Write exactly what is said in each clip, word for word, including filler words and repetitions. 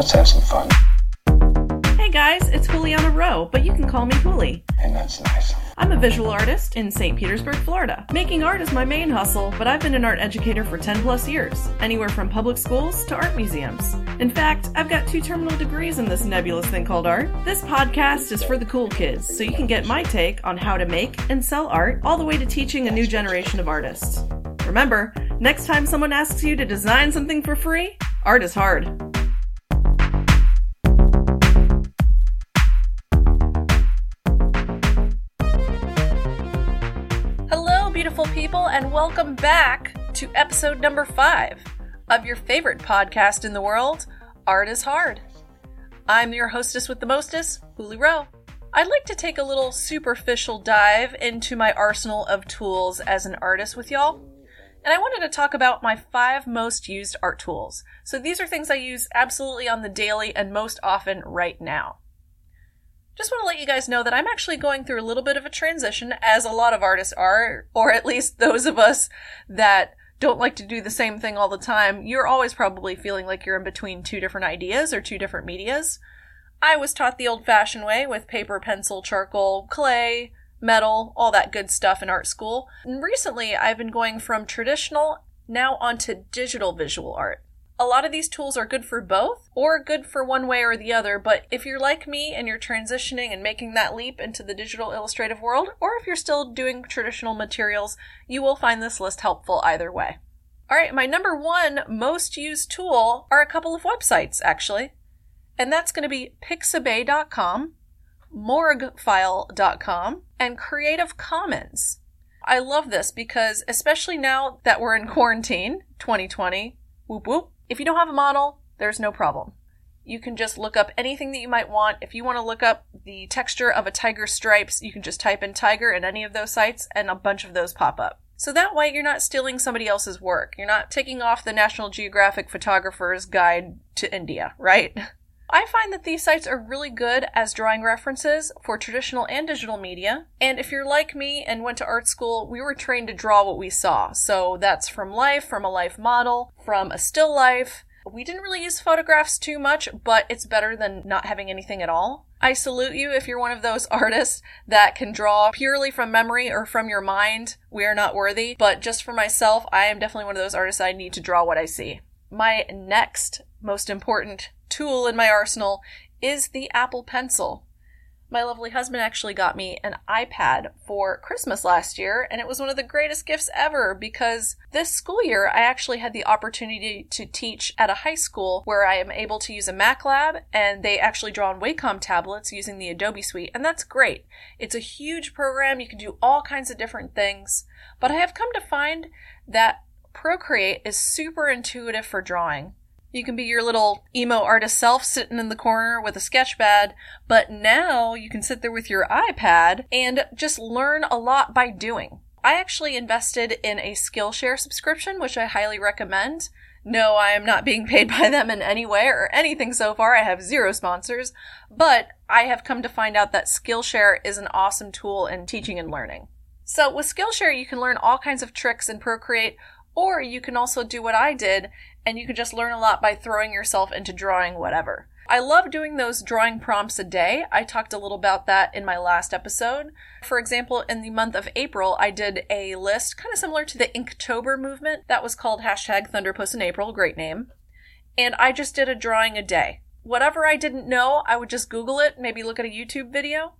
Let's have some fun. Hey guys, it's Hooliana Rowe, but you can call me Hooli. And that's nice. I'm a visual artist in Saint Petersburg, Florida. Making art is my main hustle, but I've been an art educator for ten plus years, anywhere from public schools to art museums. In fact, I've got two terminal degrees in this nebulous thing called art. This podcast is for the cool kids, so you can get my take on how to make and sell art, all the way to teaching a new generation of artists. Remember, next time someone asks you to design something for free, art is hard. Beautiful people, and welcome back to episode number five of your favorite podcast in the world, Art is Hard. I'm your hostess with the mostess, Hooli Rowe. I'd like to take a little superficial dive into my arsenal of tools as an artist with y'all, and I wanted to talk about my five most used art tools. So these are things I use absolutely on the daily and most often right now. Just want to let you guys know that I'm actually going through a little bit of a transition, as a lot of artists are, or at least those of us that don't like to do the same thing all the time. You're always probably feeling like you're in between two different ideas or two different medias. I was taught the old-fashioned way with paper, pencil, charcoal, clay, metal, all that good stuff in art school. And recently, I've been going from traditional now onto digital visual art. A lot of these tools are good for both, or good for one way or the other, but if you're like me and you're transitioning and making that leap into the digital illustrative world, or if you're still doing traditional materials, you will find this list helpful either way. All right, my number one most used tool are a couple of websites, actually, and that's going to be pixabay dot com, morgue file dot com, and Creative Commons. I love this because, especially now that we're in quarantine, twenty twenty, whoop whoop, if you don't have a model, there's no problem. You can just look up anything that you might want. If you want to look up the texture of a tiger's stripes, you can just type in tiger in any of those sites and a bunch of those pop up. So that way you're not stealing somebody else's work. You're not taking off the National Geographic Photographer's Guide to India, right? I find that these sites are really good as drawing references for traditional and digital media. And if you're like me and went to art school, we were trained to draw what we saw. So that's from life, from a life model, from a still life. We didn't really use photographs too much, but it's better than not having anything at all. I salute you if you're one of those artists that can draw purely from memory or from your mind. We are not worthy, but just for myself, I am definitely one of those artists. I need to draw what I see. My next most important tool in my arsenal is the Apple Pencil. My lovely husband actually got me an iPad for Christmas last year, and it was one of the greatest gifts ever because this school year I actually had the opportunity to teach at a high school where I am able to use a Mac lab, and they actually draw on Wacom tablets using the Adobe Suite, and that's great. It's a huge program. You can do all kinds of different things, but I have come to find that Procreate is super intuitive for drawing. You can be your little emo artist self sitting in the corner with a sketch pad, but now you can sit there with your iPad and just learn a lot by doing. I actually invested in a Skillshare subscription, which I highly recommend. No, I am not being paid by them in any way or anything so far. I have zero sponsors, but I have come to find out that Skillshare is an awesome tool in teaching and learning. So with Skillshare, you can learn all kinds of tricks in Procreate, or you can also do what I did, and you can just learn a lot by throwing yourself into drawing whatever. I love doing those drawing prompts a day. I talked a little about that in my last episode. For example, in the month of April, I did a list kind of similar to the Inktober movement that was called hashtag Thunderpost in April, great name. And I just did a drawing a day. Whatever I didn't know, I would just Google it, maybe look at a YouTube video,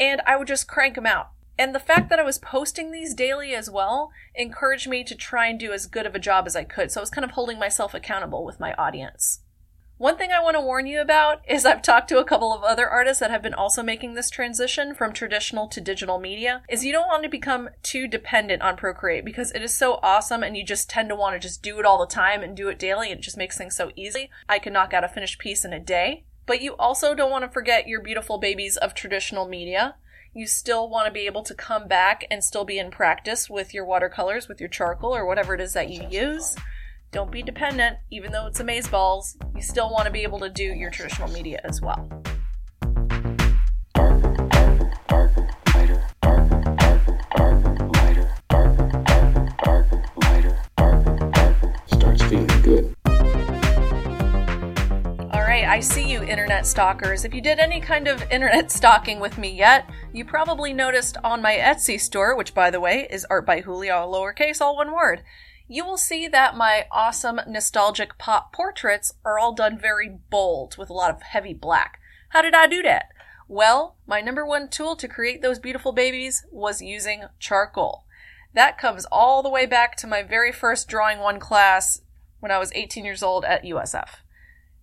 and I would just crank them out. And the fact that I was posting these daily as well encouraged me to try and do as good of a job as I could. So I was kind of holding myself accountable with my audience. One thing I want to warn you about is I've talked to a couple of other artists that have been also making this transition from traditional to digital media, is you don't want to become too dependent on Procreate because it is so awesome and you just tend to want to just do it all the time and do it daily, and it just makes things so easy. I can knock out a finished piece in a day, but you also don't want to forget your beautiful babies of traditional media. You still want to be able to come back and still be in practice with your watercolors, with your charcoal, or whatever it is that you use. Don't be dependent, even though it's amazeballs. You still want to be able to do your traditional media as well. right, I see you, internet stalkers. If you did any kind of internet stalking with me yet, you probably noticed on my Etsy store, which, by the way, is Art by Julia, all lowercase, all one word, you will see that my awesome nostalgic pop portraits are all done very bold with a lot of heavy black. How did I do that? Well, my number one tool to create those beautiful babies was using charcoal. That comes all the way back to my very first Drawing One class when I was eighteen years old at U S F.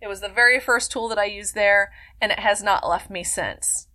It was the very first tool that I used there, and it has not left me since.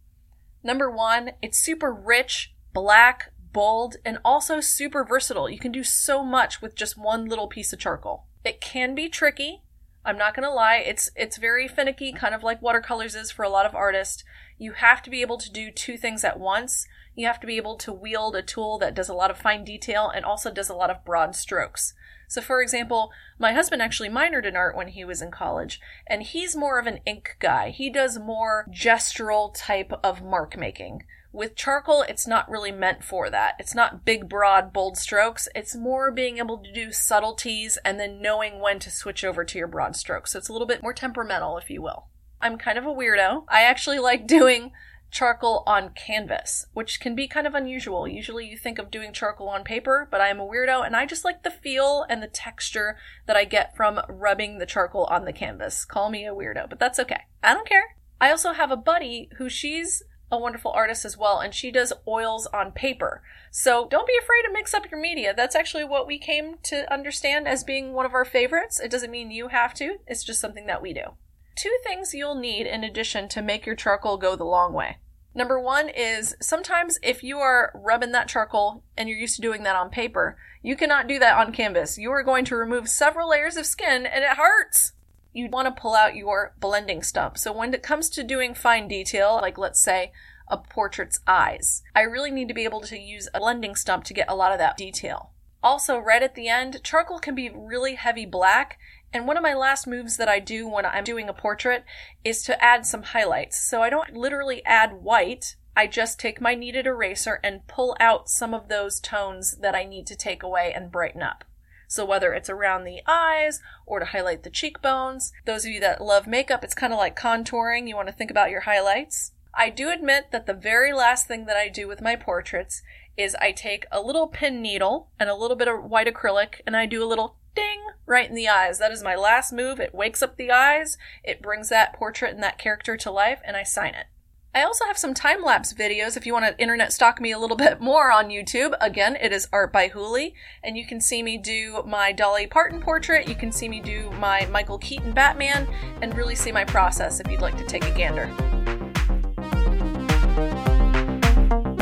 Number one, it's super rich, black, bold, and also super versatile. You can do so much with just one little piece of charcoal. It can be tricky. I'm not going to lie. It's it's very finicky, kind of like watercolors is for a lot of artists. You have to be able to do two things at once. You have to be able to wield a tool that does a lot of fine detail and also does a lot of broad strokes. So, for example, my husband actually minored in art when he was in college, and he's more of an ink guy. He does more gestural type of mark making. With charcoal, it's not really meant for that. It's not big, broad, bold strokes. It's more being able to do subtleties and then knowing when to switch over to your broad strokes. So it's a little bit more temperamental, if you will. I'm kind of a weirdo. I actually like doing charcoal on canvas, which can be kind of unusual. Usually you think of doing charcoal on paper, but I am a weirdo, and I just like the feel and the texture that I get from rubbing the charcoal on the canvas. Call me a weirdo, but that's okay. I don't care. I also have a buddy who she's a wonderful artist as well, and she does oils on paper. So don't be afraid to mix up your media. That's actually what we came to understand as being one of our favorites. It doesn't mean you have to. It's just something that we do. Two things you'll need in addition to make your charcoal go the long way. Number one is sometimes if you are rubbing that charcoal and you're used to doing that on paper, you cannot do that on canvas. You are going to remove several layers of skin and it hurts. You want to pull out your blending stump. So when it comes to doing fine detail, like let's say a portrait's eyes, I really need to be able to use a blending stump to get a lot of that detail. Also, right at the end, charcoal can be really heavy black, and one of my last moves that I do when I'm doing a portrait is to add some highlights. So I don't literally add white, I just take my kneaded eraser and pull out some of those tones that I need to take away and brighten up. So whether it's around the eyes or to highlight the cheekbones, those of you that love makeup, it's kind of like contouring. You want to think about your highlights. I do admit that the very last thing that I do with my portraits is I take a little pin needle and a little bit of white acrylic and I do a little ding right in the eyes. That is my last move. It wakes up the eyes. It brings that portrait and that character to life and I sign it. I also have some time-lapse videos if you want to internet stalk me a little bit more on YouTube. Again, it is Art by Hooli, and you can see me do my Dolly Parton portrait, you can see me do my Michael Keaton Batman, and really see my process if you'd like to take a gander.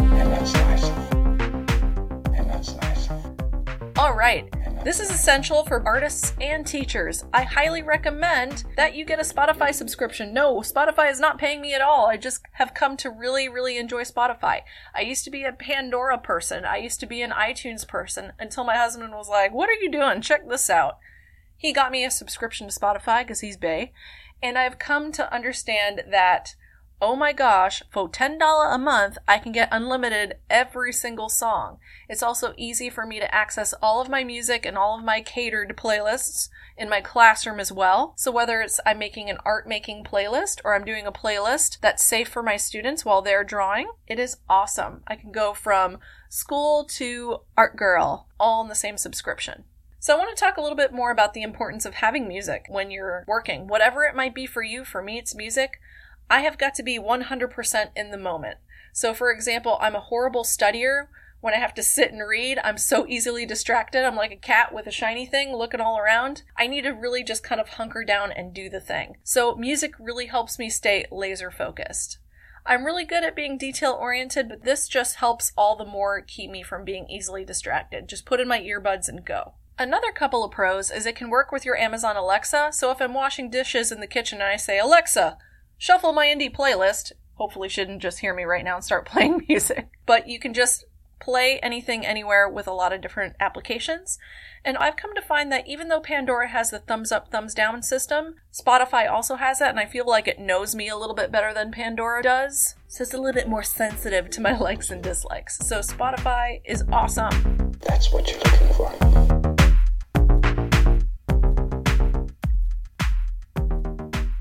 And that's nice. And that's nice. All right. This is essential for artists and teachers. I highly recommend that you get a Spotify subscription. No, Spotify is not paying me at all. I just have come to really, really enjoy Spotify. I used to be a Pandora person. I used to be an iTunes person until my husband was like, "What are you doing? Check this out." He got me a subscription to Spotify because he's bae. And I've come to understand that, oh my gosh, for ten dollars a month, I can get unlimited every single song. It's also easy for me to access all of my music and all of my catered playlists in my classroom as well. So whether it's I'm making an art-making playlist or I'm doing a playlist that's safe for my students while they're drawing, it is awesome. I can go from school to art girl, all in the same subscription. So I want to talk a little bit more about the importance of having music when you're working. Whatever it might be for you, for me it's music. I have got to be one hundred percent in the moment. So for example, I'm a horrible studier. When I have to sit and read, I'm so easily distracted. I'm like a cat with a shiny thing looking all around. I need to really just kind of hunker down and do the thing. So music really helps me stay laser focused. I'm really good at being detail oriented, but this just helps all the more keep me from being easily distracted. Just put in my earbuds and go. Another couple of pros is it can work with your Amazon Alexa. So if I'm washing dishes in the kitchen and I say, "Alexa, shuffle my indie playlist," hopefully she didn't just hear me right now and start playing music, but you can just play anything anywhere with a lot of different applications. And I've come to find that even though Pandora has the thumbs up, thumbs down system, Spotify also has that, and I feel like it knows me a little bit better than Pandora does. So it's a little bit more sensitive to my likes and dislikes. So Spotify is awesome. That's what you're looking for.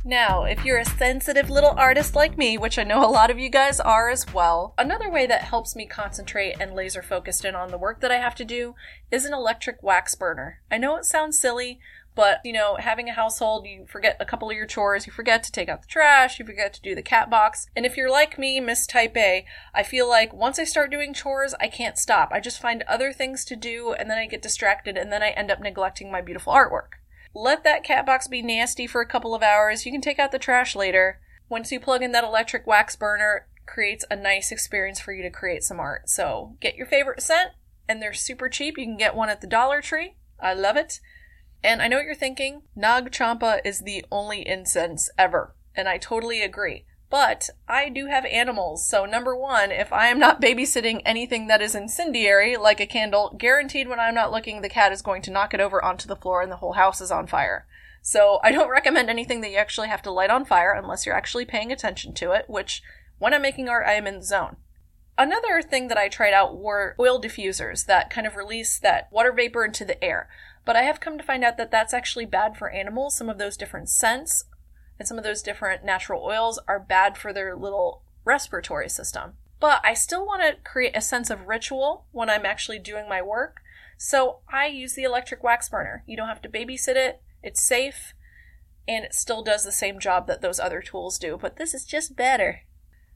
Now, if you're a sensitive little artist like me, which I know a lot of you guys are as well, another way that helps me concentrate and laser focused in on the work that I have to do is an electric wax burner. I know it sounds silly, but, you know, having a household, you forget a couple of your chores, you forget to take out the trash, you forget to do the cat box. And if you're like me, Miss Type A, I feel like once I start doing chores, I can't stop. I just find other things to do, and then I get distracted, and then I end up neglecting my beautiful artwork. Let that cat box be nasty for a couple of hours. You can take out the trash later. Once you plug in that electric wax burner, it creates a nice experience for you to create some art. So get your favorite scent, and they're super cheap. You can get one at the Dollar Tree. I love it. And I know what you're thinking, Nag Champa is the only incense ever, and I totally agree. But I do have animals, so number one, if I am not babysitting anything that is incendiary, like a candle, guaranteed when I'm not looking, the cat is going to knock it over onto the floor and the whole house is on fire. So I don't recommend anything that you actually have to light on fire unless you're actually paying attention to it, which when I'm making art, I am in the zone. Another thing that I tried out were oil diffusers that kind of release that water vapor into the air. But I have come to find out that that's actually bad for animals. Some of those different scents and some of those different natural oils are bad for their little respiratory system. But I still want to create a sense of ritual when I'm actually doing my work. So I use the electric wax burner. You don't have to babysit it. It's safe. And it still does the same job that those other tools do. But this is just better.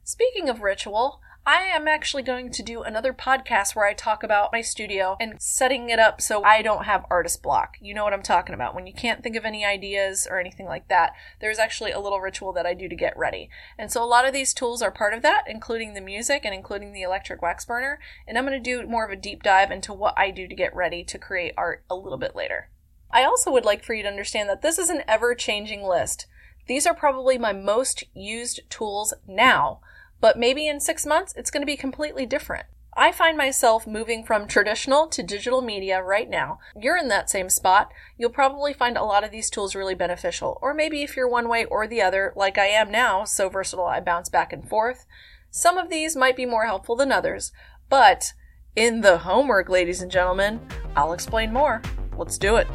Speaking of ritual, I am actually going to do another podcast where I talk about my studio and setting it up so I don't have artist block. You know what I'm talking about. When you can't think of any ideas or anything like that, there's actually a little ritual that I do to get ready. And so a lot of these tools are part of that, including the music and including the electric wax burner. And I'm going to do more of a deep dive into what I do to get ready to create art a little bit later. I also would like for you to understand that this is an ever-changing list. These are probably my most used tools now. But maybe in six months, it's going to be completely different. I find myself moving from traditional to digital media right now. You're in that same spot. You'll probably find a lot of these tools really beneficial. Or maybe if you're one way or the other, like I am now, so versatile, I bounce back and forth. Some of these might be more helpful than others. But in the homework, ladies and gentlemen, I'll explain more. Let's do it.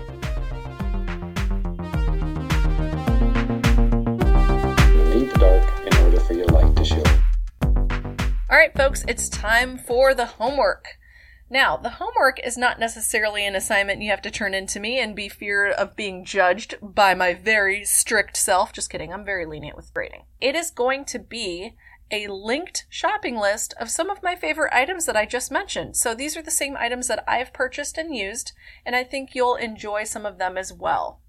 Need the dark in order for your light to show. All right, folks, it's time for the homework. Now, the homework is not necessarily an assignment you have to turn into me and be feared of being judged by my very strict self. Just kidding, I'm very lenient with grading. It is going to be a linked shopping list of some of my favorite items that I just mentioned. So these are the same items that I've purchased and used, and I think you'll enjoy some of them as well.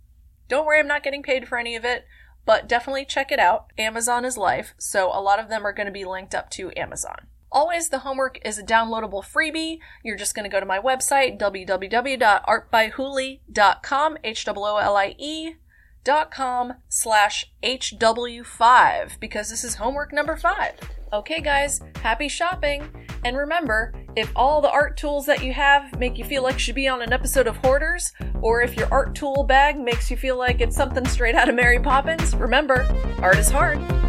Don't worry, I'm not getting paid for any of it. But definitely check it out. Amazon is life, so a lot of them are going to be linked up to Amazon. Always, the homework is a downloadable freebie. You're just going to go to my website, w w w dot art by hooli dot com, H O O L I E dot com slash H W five, because this is homework number five. Okay, guys, happy shopping. And remember, if all the art tools that you have make you feel like you should be on an episode of Hoarders, or if your art tool bag makes you feel like it's something straight out of Mary Poppins, remember, art is hard.